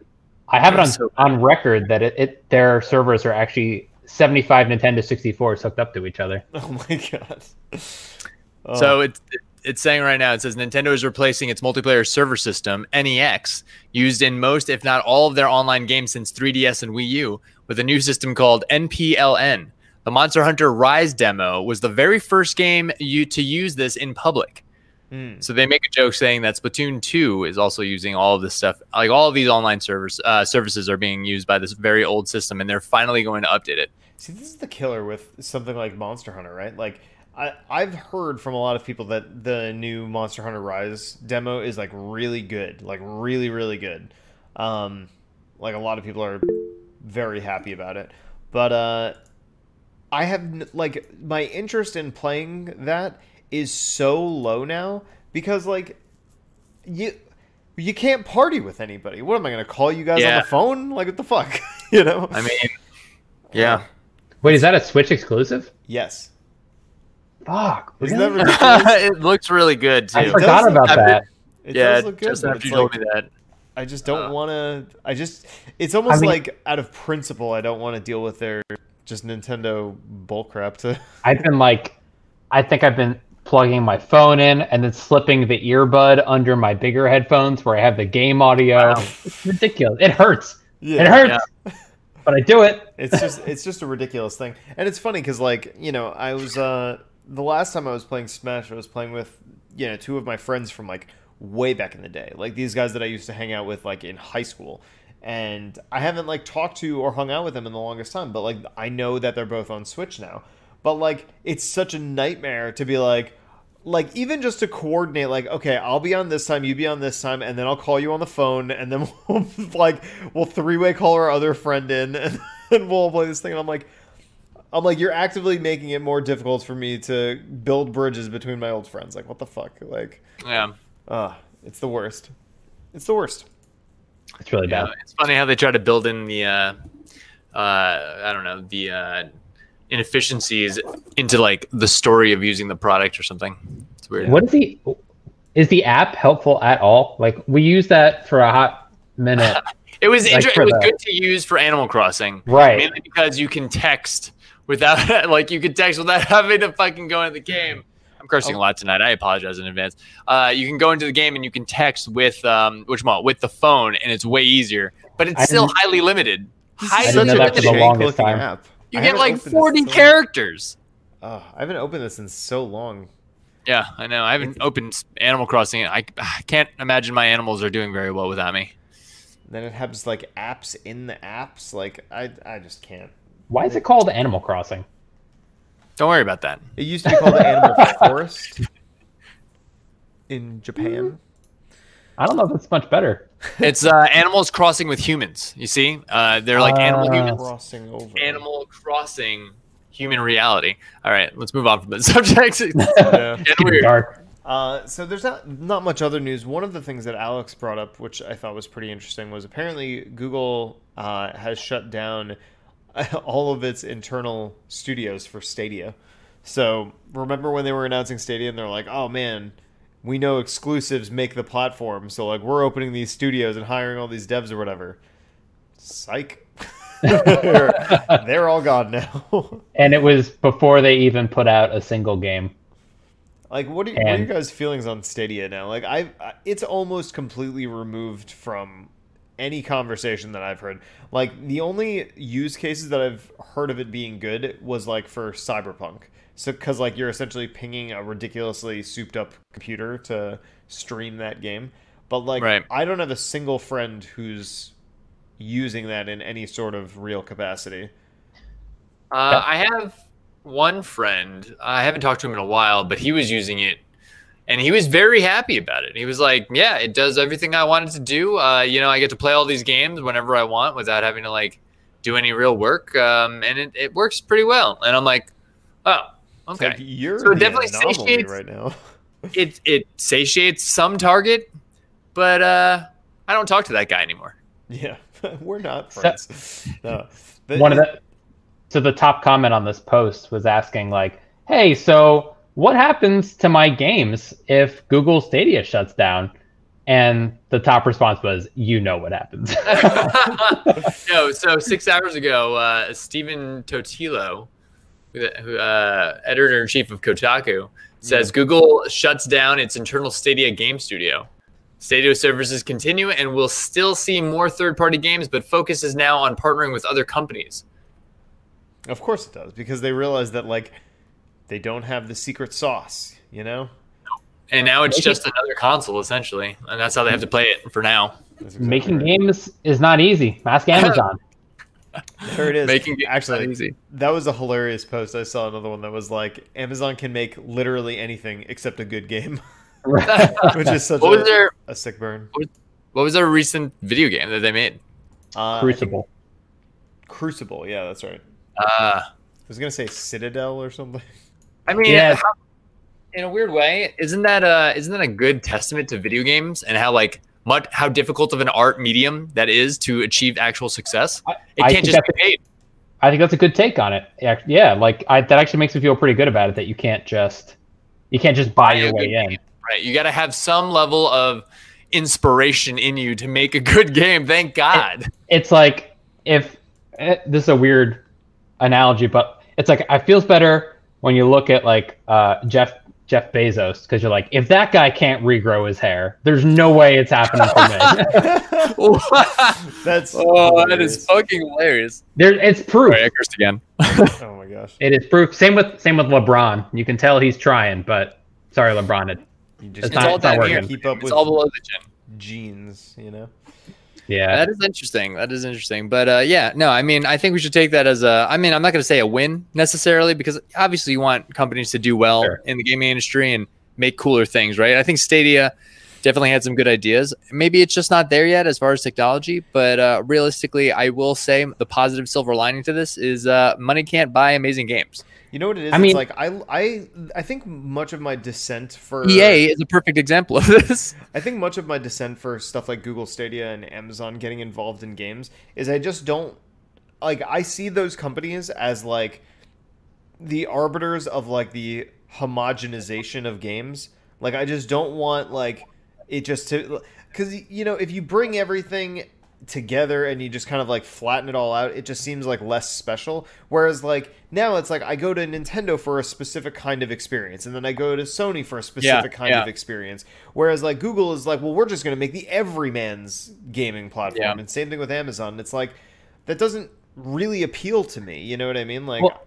on record that their servers are actually 75 Nintendo 64s hooked up to each other. Oh my god. Oh. So it's saying right now, it says Nintendo is replacing its multiplayer server system, NEX, used in most, if not all, of their online games since 3DS and Wii U, with a new system called NPLN. The Monster Hunter Rise demo was the very first game to use this in public. Mm. So they make a joke saying that Splatoon 2 is also using all of this stuff. Like, all of these online services are being used by this very old system, and they're finally going to update it. See, this is the killer with something like Monster Hunter, right? Like, I've heard from a lot of people that the new Monster Hunter Rise demo is like really good, like really, really good. Like, a lot of people are very happy about it, but I have, like, my interest in playing that is so low now because, like, you can't party with anybody. What am I gonna call you guys on the phone? Like, what the fuck? You know? I mean, yeah. Wait, is that a Switch exclusive? Yes. Fuck. Really? It looks really good too. I forgot about that. It does look good. Just after you told me that, I just don't want to. It's almost like out of principle, I don't want to deal with their just Nintendo bullcrap. I've been like, I think I've been plugging my phone in and then slipping the earbud under my bigger headphones where I have the game audio. Wow. It's ridiculous. It hurts. Yeah. It hurts. Yeah. But I do it. It's just a ridiculous thing, and it's funny because, like, you know, I was. The last time I was playing Smash, I was playing with, you know, two of my friends from, like, way back in the day. Like, these guys that I used to hang out with, like, in high school. And I haven't, like, talked to or hung out with them in the longest time. But, like, I know that they're both on Switch now. But, like, it's such a nightmare to be, like, even just to coordinate, like, okay, I'll be on this time, you be on this time, and then I'll call you on the phone, and then we'll, like, we'll three-way call our other friend in, and then we'll play this thing. And I'm like, you're actively making it more difficult for me to build bridges between my old friends. Like, what the fuck? Like, yeah, it's the worst. It's the worst. It's really bad. It's funny how they try to build in the, I don't know, the inefficiencies into, like, the story of using the product or something. It's weird. What is the app helpful at all? Like, we used that for a hot minute. It was interesting. It was good to use for Animal Crossing, right? Mainly because you can text. Without having to fucking go into the game. I'm cursing a lot tonight. I apologize in advance. You can go into the game and you can text with the phone, and it's way easier. But it's still highly limited. Such a limited app. You get like 40 characters. I haven't opened this in so long. Yeah, I know. I haven't opened Animal Crossing. I can't imagine my animals are doing very well without me. Then it has like apps in the apps. Like I just can't. Why is it called Animal Crossing? Don't worry about that. It used to be called the Animal Forest in Japan. I don't know if it's much better. It's Animals Crossing with humans, you see? They're like animal humans. Crossing over. Animal Crossing human reality. All right, let's move on from the subject. It's dark. So there's not much other news. One of the things that Alex brought up, which I thought was pretty interesting, was apparently Google has shut down all of its internal studios for Stadia. So remember when they were announcing Stadia and they're like, oh man, we know exclusives make the platform, so like we're opening these studios and hiring all these devs or whatever. Psych. they're all gone now. And it was before they even put out a single game. Like, what are you guys' feelings on Stadia now? Like, it's almost completely removed from any conversation that I've heard. Like, the only use cases that I've heard of it being good was like for Cyberpunk. So, because like you're essentially pinging a ridiculously souped up computer to stream that game. But like, right. I don't have a single friend who's using that in any sort of real capacity. I have one friend. I haven't talked to him in a while, but he was using it. And he was very happy about it. He was like, yeah, it does everything I wanted to do. You know, I get to play all these games whenever I want without having to, like, do any real work. And it works pretty well. And I'm like, oh, okay. Like, you're so it definitely satiates right now. it satiates some target, but I don't talk to that guy anymore. Yeah, we're not friends. No. One of the So the top comment on this post was asking, like, hey, so what happens to my games if Google Stadia shuts down? And the top response was, you know what happens. No, so 6 hours ago, Stephen Totillo, who, editor-in-chief of Kotaku, says Google shuts down its internal Stadia game studio. Stadia services continue and we'll still see more third-party games, but focus is now on partnering with other companies. Of course it does, because they realize that, like, they don't have the secret sauce, you know? And now it's just another console, essentially. And that's how they have to play it for now. Exactly. Making games is not easy. Ask Amazon. There it is. Making games actually, not easy. That was a hilarious post. I saw another one that was like, Amazon can make literally anything except a good game. Which is such a sick burn. What was their recent video game that they made? Crucible. Crucible, yeah, that's right. I was going to say Citadel or something. I mean, yeah. In a weird way, isn't that a good testament to video games and how like how difficult of an art medium that is to achieve actual success? It can't just be paid. I think that's a good take on it. Yeah, like that actually makes me feel pretty good about it, that you can't just buy your way in. Right, you got to have some level of inspiration in you to make a good game. Thank God. It's like, if this is a weird analogy, but it's like, it feels better when you look at like Jeff Bezos, because you're like, if that guy can't regrow his hair, there's no way it's happening for me. That's hilarious. That is fucking hilarious. It's proof. Sorry, I cursed again. Oh my gosh. It is proof. Same with LeBron. You can tell he's trying, but sorry, LeBron, it's all below the chin. Jeans, you know. Yeah, that is interesting. But yeah, no, I mean, I think we should take that as a, I mean, I'm not going to say a win necessarily, because obviously you want companies to do well in the gaming industry and make cooler things, right? I think Stadia definitely had some good ideas. Maybe it's just not there yet as far as technology, but realistically, I will say the positive silver lining to this is money can't buy amazing games. You know what it is? I mean, like I think much of my dissent for EA is a perfect example of this. I think much of my dissent for stuff like Google Stadia and Amazon getting involved in games is I just don't like, I see those companies as like the arbiters of like the homogenization of games. Like I just don't want like it just to, because you know, if you bring everything together and you just kind of like flatten it all out, it just seems like less special. Whereas like now it's like I go to Nintendo for a specific kind of experience, and then I go to Sony for a specific kind of experience. Whereas like Google is like, well, we're just going to make the everyman's gaming platform, and same thing with Amazon. It's like that doesn't really appeal to me. You know what I mean? Like, well,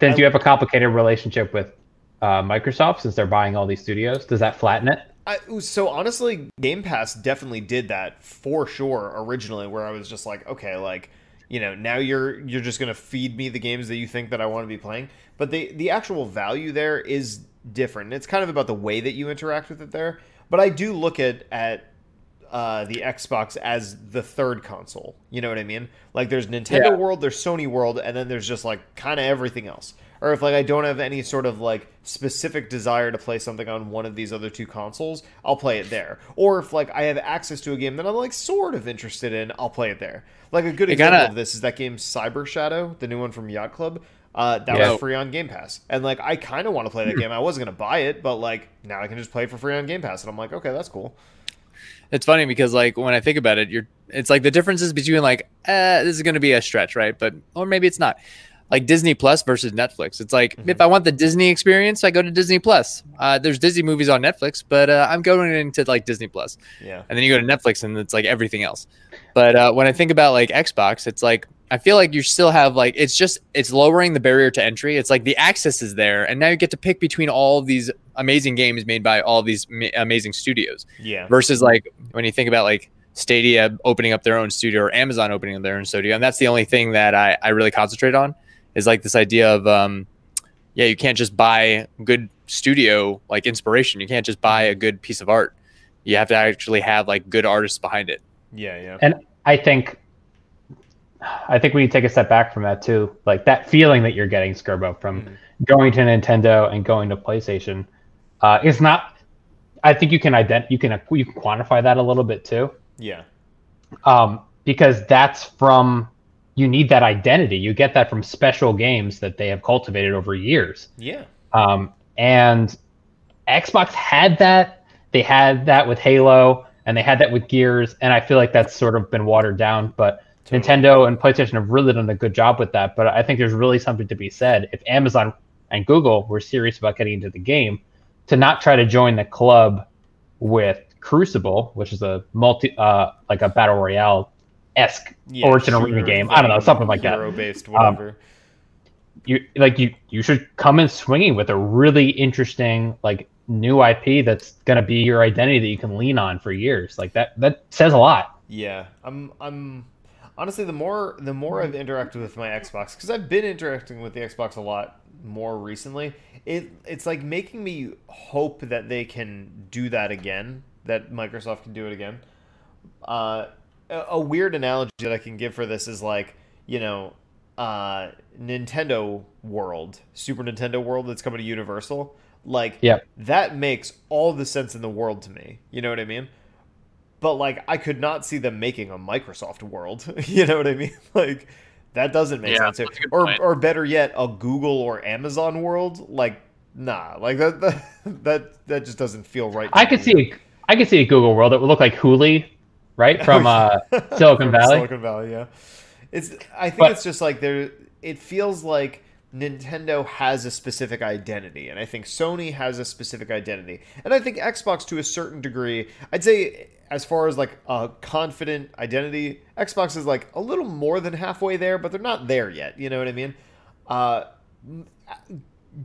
then do you have a complicated relationship with Microsoft since they're buying all these studios? Does that flatten it? So honestly, Game Pass definitely did that for sure originally, where I was just like, okay, like, you know, now you're just going to feed me the games that you think that I want to be playing. But the actual value there is different. It's kind of about the way that you interact with it there. But I do look at the Xbox as the third console. You know what I mean? Like there's Nintendo World, there's Sony World, and then there's just like kind of everything else. Or if like I don't have any sort of like specific desire to play something on one of these other two consoles, I'll play it there. Or if like I have access to a game that I'm like sort of interested in, I'll play it there. Like a good example of this is that game Cyber Shadow, the new one from Yacht Club. That was free on Game Pass. And like I kind of want to play that game. I wasn't going to buy it, but like now I can just play it for free on Game Pass. And I'm like, okay, that's cool. It's funny because like when I think about it, it's like the differences between like, this is going to be a stretch, right? But, or maybe it's not. Like Disney Plus versus Netflix. It's like, if I want the Disney experience, I go to Disney Plus. There's Disney movies on Netflix, but I'm going into like Disney Plus. Yeah. And then you go to Netflix and it's like everything else. But when I think about like Xbox, it's like, I feel like you still have like, it's lowering the barrier to entry. It's like the access is there. And now you get to pick between all these amazing games made by all these amazing studios. Yeah. Versus like when you think about like Stadia opening up their own studio or Amazon opening up their own studio. And that's the only thing that I really concentrate on. Is like this idea of, you can't just buy good studio like inspiration. You can't just buy a good piece of art. You have to actually have like good artists behind it. Yeah, yeah. And I think when you take a step back from that too, like that feeling that you're getting, Skirbo, from going to Nintendo and going to PlayStation, is not. I think you can quantify that a little bit too. Yeah. Because that's from you need that identity. You get that from special games that they have cultivated over years. Yeah. And Xbox had that. They had that with Halo, and they had that with Gears, and I feel like that's sort of been watered down, but totally. Nintendo and PlayStation have really done a good job with that, but I think there's really something to be said if Amazon and Google were serious about getting into the game, to not try to join the club with Crucible, which is a like a battle royale-esque original remake game. I don't know, something like that. Hero-based, whatever. You should come in swinging with a really interesting, like, new IP that's going to be your identity that you can lean on for years. Like that says a lot. Yeah. I'm honestly, the more I've interacted with my Xbox, because I've been interacting with the Xbox a lot more recently, it's like making me hope that they can do that again, that Microsoft can do it again. A weird analogy that I can give for this is like, you know, Nintendo World, Super Nintendo World that's coming to Universal. Like, that makes all the sense in the world to me. You know what I mean? But, like, I could not see them making a Microsoft World. You know what I mean? Like, that doesn't make sense. Or better yet, a Google or Amazon World. Like, nah. Like, that just doesn't feel right. I could see a Google World that would look like Hooli, right? From Silicon Valley. Silicon Valley, yeah. I think it's just like there. It feels like Nintendo has a specific identity, and I think Sony has a specific identity, and I think Xbox to a certain degree. I'd say as far as like a confident identity, Xbox is like a little more than halfway there, but they're not there yet. You know what I mean?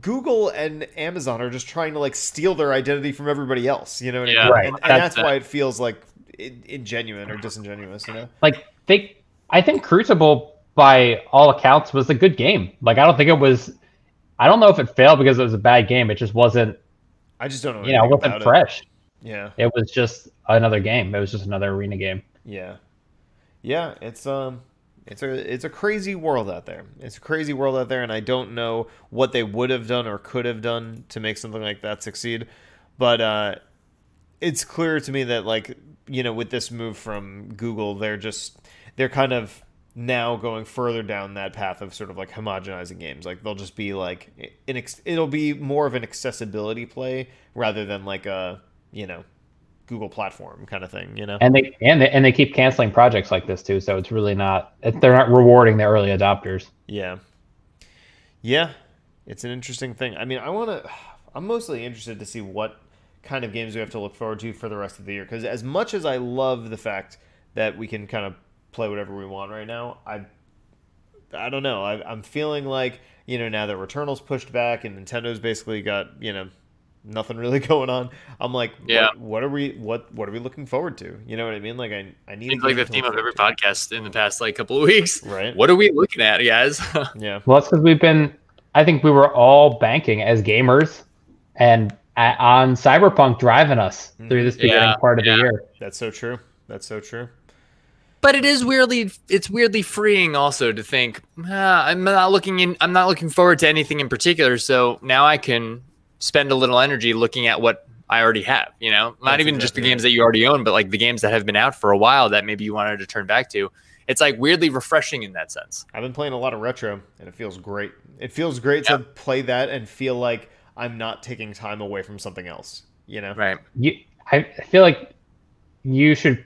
Google and Amazon are just trying to like steal their identity from everybody else. You know what I mean? Right. And that's why it feels like ingenuine or disingenuous. You know, like I think Crucible, by all accounts, was a good game. Like, I don't think it was... I don't know if it failed because it was a bad game. It just wasn't... I just don't know. You know, it wasn't fresh. Yeah. It was just another game. It was just another arena game. Yeah. Yeah, it's a crazy world out there. It's a crazy world out there, and I don't know what they would have done or could have done to make something like that succeed. But it's clear to me that, like, you know, with this move from Google, they're kind of... now going further down that path of sort of like homogenizing games. Like they'll just be like it'll be more of an accessibility play rather than like a, you know, Google platform kind of thing, you know. And they keep canceling projects like this too, so it's really not, they're not rewarding the early adopters. Yeah, it's an interesting thing. I mean, I'm mostly interested to see what kind of games we have to look forward to for the rest of the year, because as much as I love the fact that we can kind of play whatever we want right now, I don't know. I'm feeling like, you know, now that Returnal's pushed back and Nintendo's basically got, you know, nothing really going on, I'm like, what are we looking forward to? You know what I mean? Like I need to, like, the theme of every podcast in the past like couple of weeks, right? What are we looking at, guys? Yeah. Well, it's because I think we were all banking as gamers and on Cyberpunk driving us through this beginning part of the year. That's so true. That's so true. But it is weirdly freeing also to think, I'm not looking forward to anything in particular. So now I can spend a little energy looking at what I already have, you know, just the games that you already own, but like the games that have been out for a while that maybe you wanted to turn back to. It's like weirdly refreshing in that sense. I've been playing a lot of retro and it feels great. It feels great to play that and feel like I'm not taking time away from something else, you know? Right. I feel like you should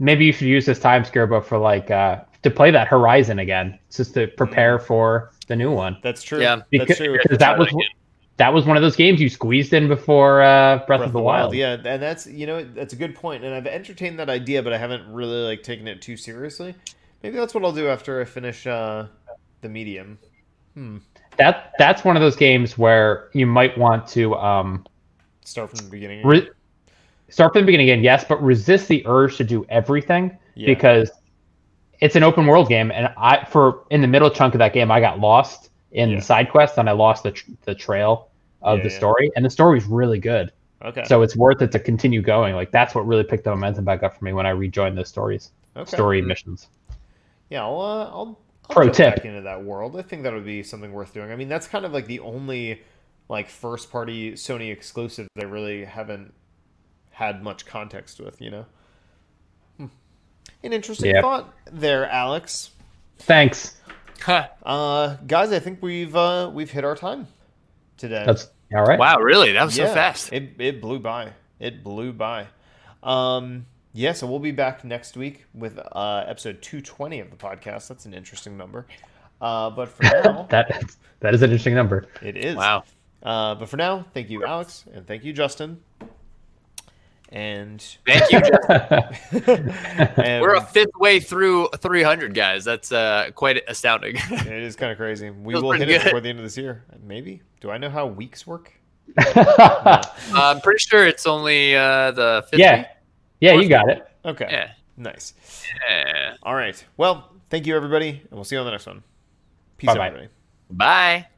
use this time, Skirbo, for like to play that Horizon again, just to prepare for the new one. That's true. Yeah, because that was one of those games you squeezed in before Breath of the Wild. Yeah, and that's, you know, that's a good point. And I've entertained that idea, but I haven't really like taken it too seriously. Maybe that's what I'll do after I finish The Medium. That's one of those games where you might want to start from the beginning. Start from the beginning again, yes, but resist the urge to do everything because it's an open world game. And in the middle chunk of that game, I got lost in the side quest and I lost the trail of the story. And the story's really good. Okay. So it's worth it to continue going. Like that's what really picked the momentum back up for me when I rejoined those story missions. Yeah, I'll jump back into that world. I think that would be something worth doing. I mean, that's kind of like the only like first party Sony exclusive that I really haven't had much context with, you know. An interesting thought there, Alex. Thanks. Guys, I think we've hit our time today. That's all right. Wow, really? That was so fast. It blew by. It blew by. Yeah, so we'll be back next week with episode 220 of the podcast. That's an interesting number. But for now... that is an interesting number. It is. Wow. But for now, thank you, Alex, and thank you, Justin. And thank you, Justin. We're a fifth way through 300, guys. That's quite astounding. It is kind of crazy. We will hit it before the end of this year. Maybe. Do I know how weeks work? No. I'm pretty sure it's only the fifth week. Yeah, you got it. Okay. Yeah. Nice. Yeah. All right. Well, thank you, everybody, and we'll see you on the next one. Peace, everybody. Bye.